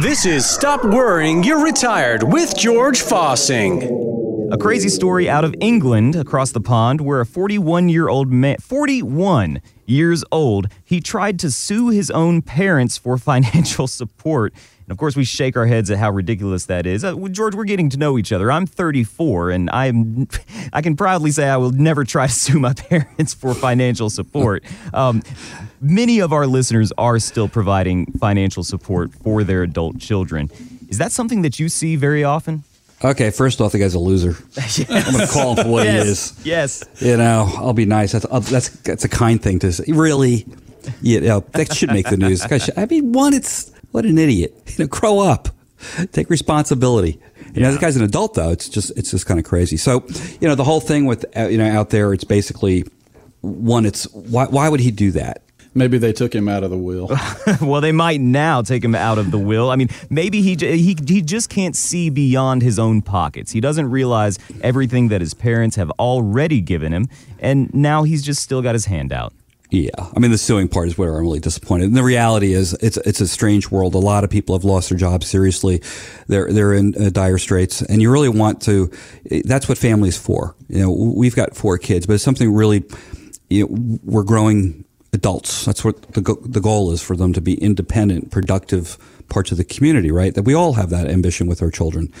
This is Stop Worrying You're Retired with George Fossing. A crazy story out of England across the pond where a 41-year-old man, 41 years old, he tried to sue his own parents for financial support. And of course, we shake our heads at how ridiculous that is. George, we're getting to know each other. I'm 34, and I can proudly say I will never try to sue my parents for financial support. Many of our listeners are still providing financial support for their adult children. Is that something that you see very often? Okay, first off, the guy's a loser. Yes. I'm going to call him for what he is. Yes. You know, I'll be nice. That's a kind thing to say. Really? You know, that should make the news. I mean, what an idiot. You know, grow up. Take responsibility. You know, this guy's an adult, though. It's just kind of crazy. So, you know, the whole thing with, you know, out there, it's basically, one, it's why would he do that? Maybe they took him out of the will. Well, they might now take him out of the will. I mean, maybe he just can't see beyond his own pockets. He doesn't realize everything that his parents have already given him, and now he's just still got his hand out. Yeah. I mean, the suing part is where I'm really disappointed. And the reality is it's a strange world. A lot of people have lost their jobs seriously. They're in dire straits. And you really want to – that's what family's for. You know, we've got 4 kids, but it's something really – you know, we're growing – adults. That's what the goal is, for them to be independent, productive parts of the community, right? That we all have that ambition with our children.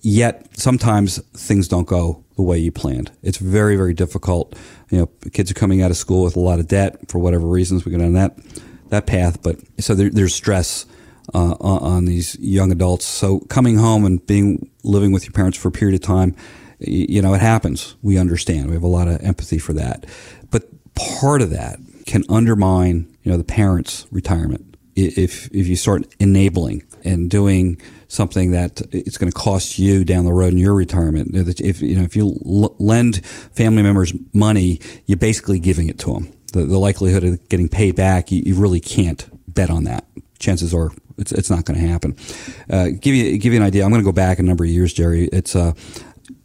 Yet sometimes things don't go the way you planned. It's very, very difficult. You know, kids are coming out of school with a lot of debt for whatever reasons. We go down that path, but so there's stress on these young adults. So coming home and living with your parents for a period of time, you know, it happens. We understand. We have a lot of empathy for that, but part of that can undermine, you know, the parents' retirement if you start enabling and doing something that it's going to cost you down the road in your retirement. If you lend family members money, you're basically giving it to them. The likelihood of getting paid back, you really can't bet on that. Chances are it's not going to happen. Give you an idea. I'm going to go back a number of years, Jerry. It's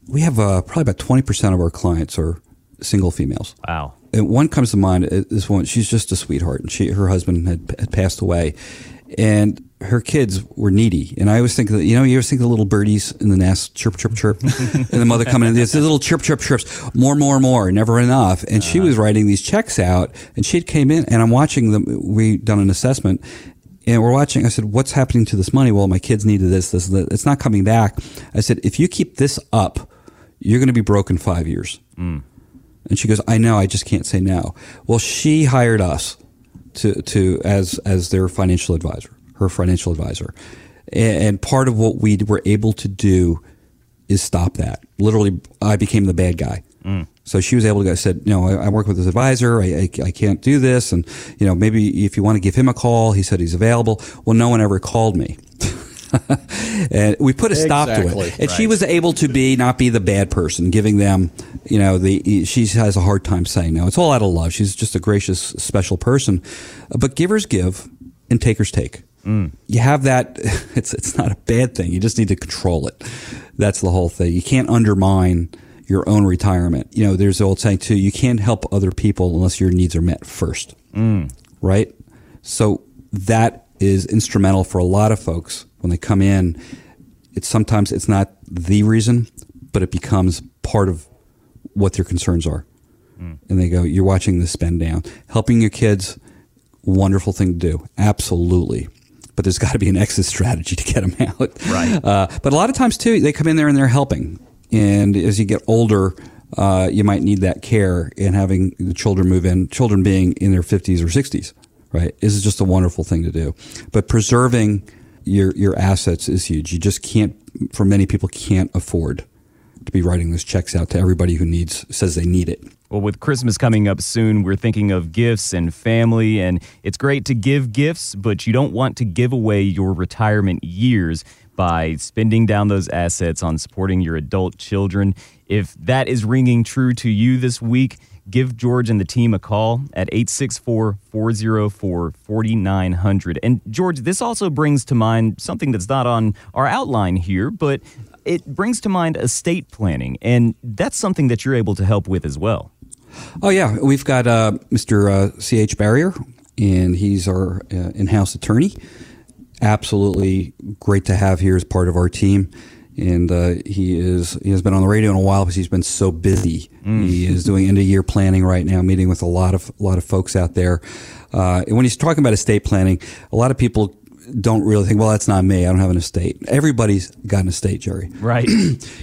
we have probably about 20% of our clients are single females. Wow. And one comes to mind, this woman, she's just a sweetheart, and her husband had passed away, and her kids were needy. And I always think that, you know, you always think of the little birdies in the nest, chirp, chirp, chirp, and the mother coming in, there's little chirp, chirp, chirps, more, never enough. And she was writing these checks out, and she came in, and I'm watching them. We done an assessment, and we're watching. I said, what's happening to this money? Well, my kids needed this, and it's not coming back. I said, if you keep this up, you're going to be broke in 5 years. Mm. And she goes, I know, I just can't say no. Well, she hired us as their financial advisor, her financial advisor. And part of what we were able to do is stop that. Literally, I became the bad guy. Mm. So she was able to go, said, no, I work with this advisor. I can't do this. And, you know, maybe if you want to give him a call, he said he's available. Well, no one ever called me. And we put a stop to it. And She was able to not be the bad person, giving them, you know, she has a hard time saying no. It's all out of love. She's just a gracious, special person. But givers give and takers take. Mm. You have that. It's not a bad thing. You just need to control it. That's the whole thing. You can't undermine your own retirement. You know, there's the old saying, too, you can't help other people unless your needs are met first. Mm. Right? So that is instrumental for a lot of folks. When they come in, it's sometimes not the reason, but it becomes part of what their concerns are. Mm. And they go, you're watching this spend down. Helping your kids, wonderful thing to do. Absolutely. But there's got to be an exit strategy to get them out. Right. But a lot of times, too, they come in there and they're helping. And as you get older, you might need that care, and having the children move in, children being in their 50s or 60s, right, is just a wonderful thing to do. But preserving your assets is huge. You just can't, for many people, can't afford to be writing those checks out to everybody who says they need it. Well, with Christmas coming up soon, we're thinking of gifts and family, and it's great to give gifts, but you don't want to give away your retirement years by spending down those assets on supporting your adult children. If that is ringing true to you this week, give George and the team a call at 864-404-4900. And, George, this also brings to mind something that's not on our outline here, but it brings to mind estate planning, and that's something that you're able to help with as well. Oh, yeah. We've got Mr. C. H. Barrier, and he's our in-house attorney. absolutely great to have here as part of our team. And he has been on the radio in a while because he's been so busy. He is doing end of year planning right now, meeting with a lot of folks out there. And when he's talking about estate planning, a lot of people don't really think, well, that's not me. I don't have an estate. Everybody's got an estate, Jerry. Right.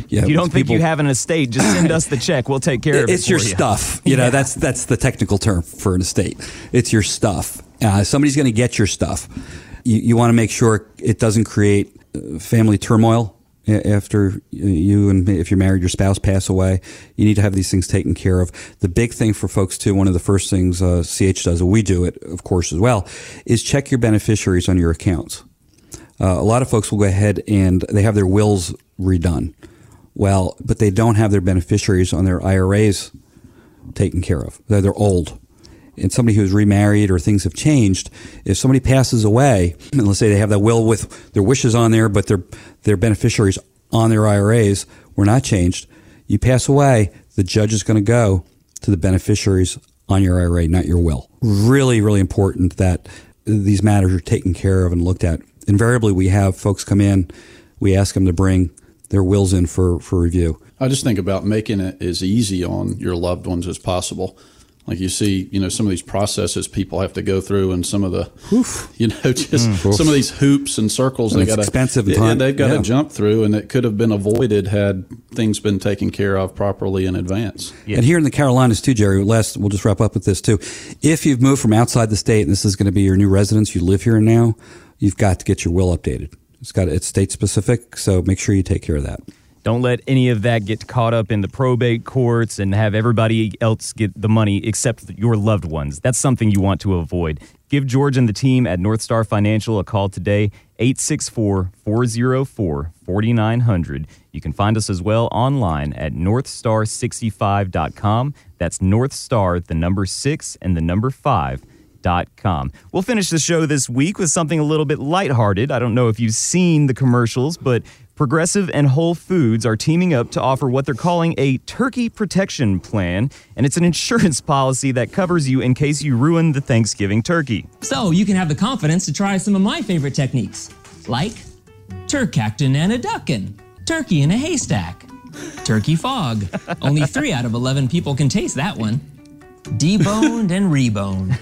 Yeah, if you don't think you have an estate, just send us the check. We'll take care of it. It's your stuff. You know, yeah. That's the technical term for an estate. It's your stuff. Somebody's going to get your stuff. You want to make sure it doesn't create family turmoil. After you and if you're married, your spouse pass away, you need to have these things taken care of. The big thing for folks too, one of the first things CH does, and we do it, of course, as well, is check your beneficiaries on your accounts. A lot of folks will go ahead and they have their wills redone. Well, but they don't have their beneficiaries on their IRAs taken care of. They're old. And somebody who's remarried or things have changed, if somebody passes away, and let's say they have that will with their wishes on there, but their beneficiaries on their IRAs were not changed, you pass away, the judge is going to go to the beneficiaries on your IRA, not your will. Really, really important that these matters are taken care of and looked at. Invariably, we have folks come in, we ask them to bring their wills in for review. I just think about making it as easy on your loved ones as possible. Like you see, you know, some of these processes people have to go through, and some of the, you know, just some of these hoops and circles and they've got to jump through, and it could have been avoided had things been taken care of properly in advance. Yeah. And here in the Carolinas too, Jerry, we'll just wrap up with this too. If you've moved from outside the state and this is going to be your new residence, you live here now, you've got to get your will updated. It's state specific, so make sure you take care of that. Don't let any of that get caught up in the probate courts and have everybody else get the money except your loved ones. That's something you want to avoid. Give George and the team at North Star Financial a call today, 864-404-4900. You can find us as well online at NorthStar65.com. That's NorthStar, the number 6 and the number 5. We'll finish the show this week with something a little bit lighthearted. I don't know if you've seen the commercials, but Progressive and Whole Foods are teaming up to offer what they're calling a turkey protection plan, and it's an insurance policy that covers you in case you ruin the Thanksgiving turkey. So you can have the confidence to try some of my favorite techniques, like turkactin and a duckin', turkey in a haystack, turkey fog. Only 3 out of 11 people can taste that one. Deboned and reboned.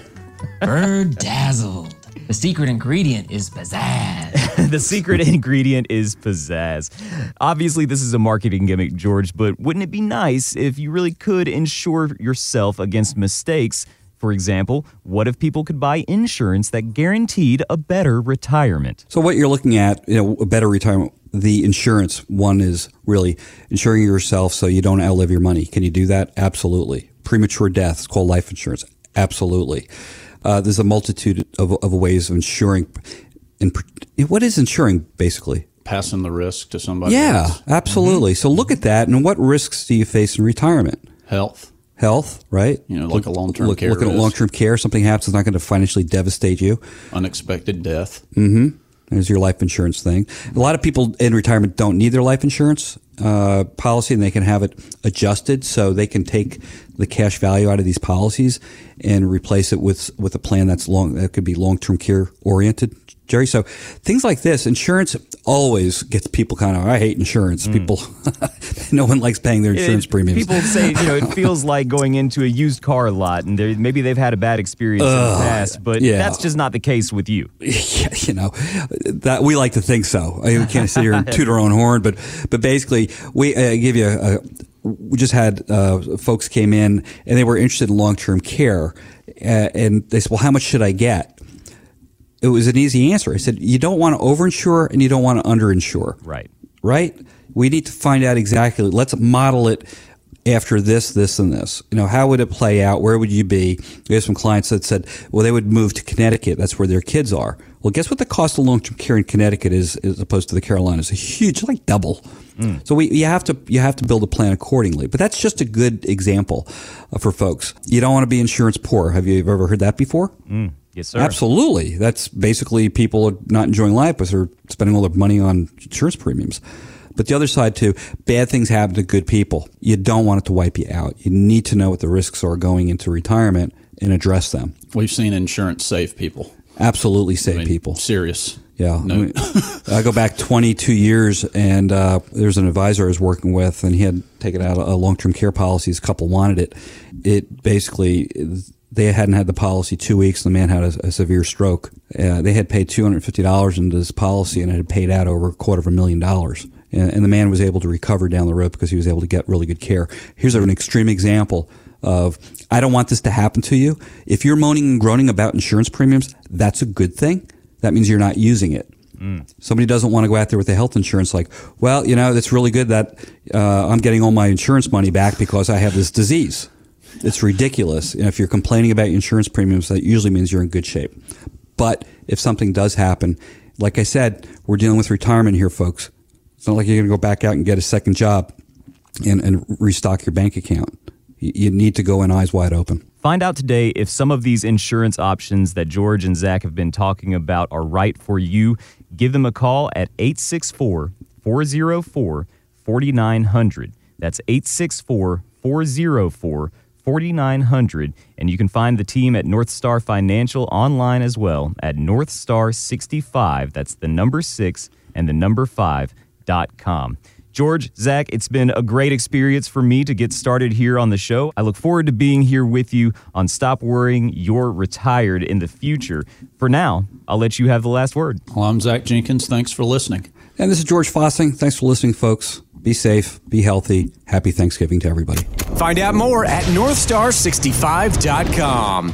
Bird-dazzled. The secret ingredient is pizzazz. The secret ingredient is pizzazz. Obviously, this is a marketing gimmick, George, but wouldn't it be nice if you really could insure yourself against mistakes? For example, what if people could buy insurance that guaranteed a better retirement? So what you're looking at, you know, a better retirement, the insurance one is really insuring yourself so you don't outlive your money. Can you do that? Absolutely. Premature death is called life insurance. Absolutely. There's a multitude of ways of insuring. And what is insuring, basically? Passing the risk to somebody else. Yeah, absolutely. Mm-hmm. So look at that. And what risks do you face in retirement? Health, right? You know, like a long-term care. Looking at long-term care, something happens that's not going to financially devastate you. Unexpected death. Mm-hmm. There's your life insurance thing. A lot of people in retirement don't need their life insurance policy, and they can have it adjusted so they can take the cash value out of these policies and replace it with a plan that could be long-term care oriented, Jerry. So things like this, insurance always gets people kind of, I hate insurance. People, no one likes paying their insurance premiums. People say, you know, it feels like going into a used car lot, and maybe they've had a bad experience in the past, but that's just not the case with you. Yeah, you know, that we like to think so. I mean, we can't sit here and toot our own horn, but basically we give you we just had folks came in and they were interested in long-term care, and they said, well, how much should I get? It was an easy answer. I said, you don't want to overinsure and you don't want to underinsure. Right? We need to find out exactly. Let's model it after this, this, and this. You know, how would it play out? Where would you be? We have some clients that said, well, they would move to Connecticut. That's where their kids are. Well, guess what the cost of long-term care in Connecticut is as opposed to the Carolinas? A huge, like double. So you have to build a plan accordingly. But that's just a good example for folks. You don't want to be insurance poor. Have you ever heard that before? Yes, sir. Absolutely. That's basically people are not enjoying life because they're spending all their money on insurance premiums. But the other side too, bad things happen to good people. You don't want it to wipe you out. You need to know what the risks are going into retirement and address them. We've seen insurance save people. Absolutely save people. Serious. Yeah. No. I mean, I go back 22 years, and there's an advisor I was working with, and he had taken out a long-term care policy. His couple wanted it. It basically, they hadn't had the policy 2 weeks, and the man had a severe stroke. They had paid $250 into this policy, and it had paid out over $250,000. And the man was able to recover down the road because he was able to get really good care. Here's an extreme example of, I don't want this to happen to you. If you're moaning and groaning about insurance premiums, that's a good thing. That means you're not using it. Mm. Somebody doesn't want to go out there with the health insurance like, well, you know, it's really good that I'm getting all my insurance money back because I have this disease. It's ridiculous. And if you're complaining about your insurance premiums, that usually means you're in good shape. But if something does happen, like I said, we're dealing with retirement here, folks. It's not like you're going to go back out and get a second job and restock your bank account. You need to go in eyes wide open. Find out today if some of these insurance options that George and Zach have been talking about are right for you. Give them a call at 864-404-4900. That's 864-404-4900. And you can find the team at North Star Financial online as well at NorthStar65. That's the number 6 and the number 5.com. George, Zach, it's been a great experience for me to get started here on the show. I look forward to being here with you on Stop Worrying You're Retired in the future. For now, I'll let you have the last word. Well, I'm Zach Jenkins. Thanks for listening. And this is George Fossing. Thanks for listening, folks. Be safe. Be healthy. Happy Thanksgiving to everybody. Find out more at NorthStar65.com.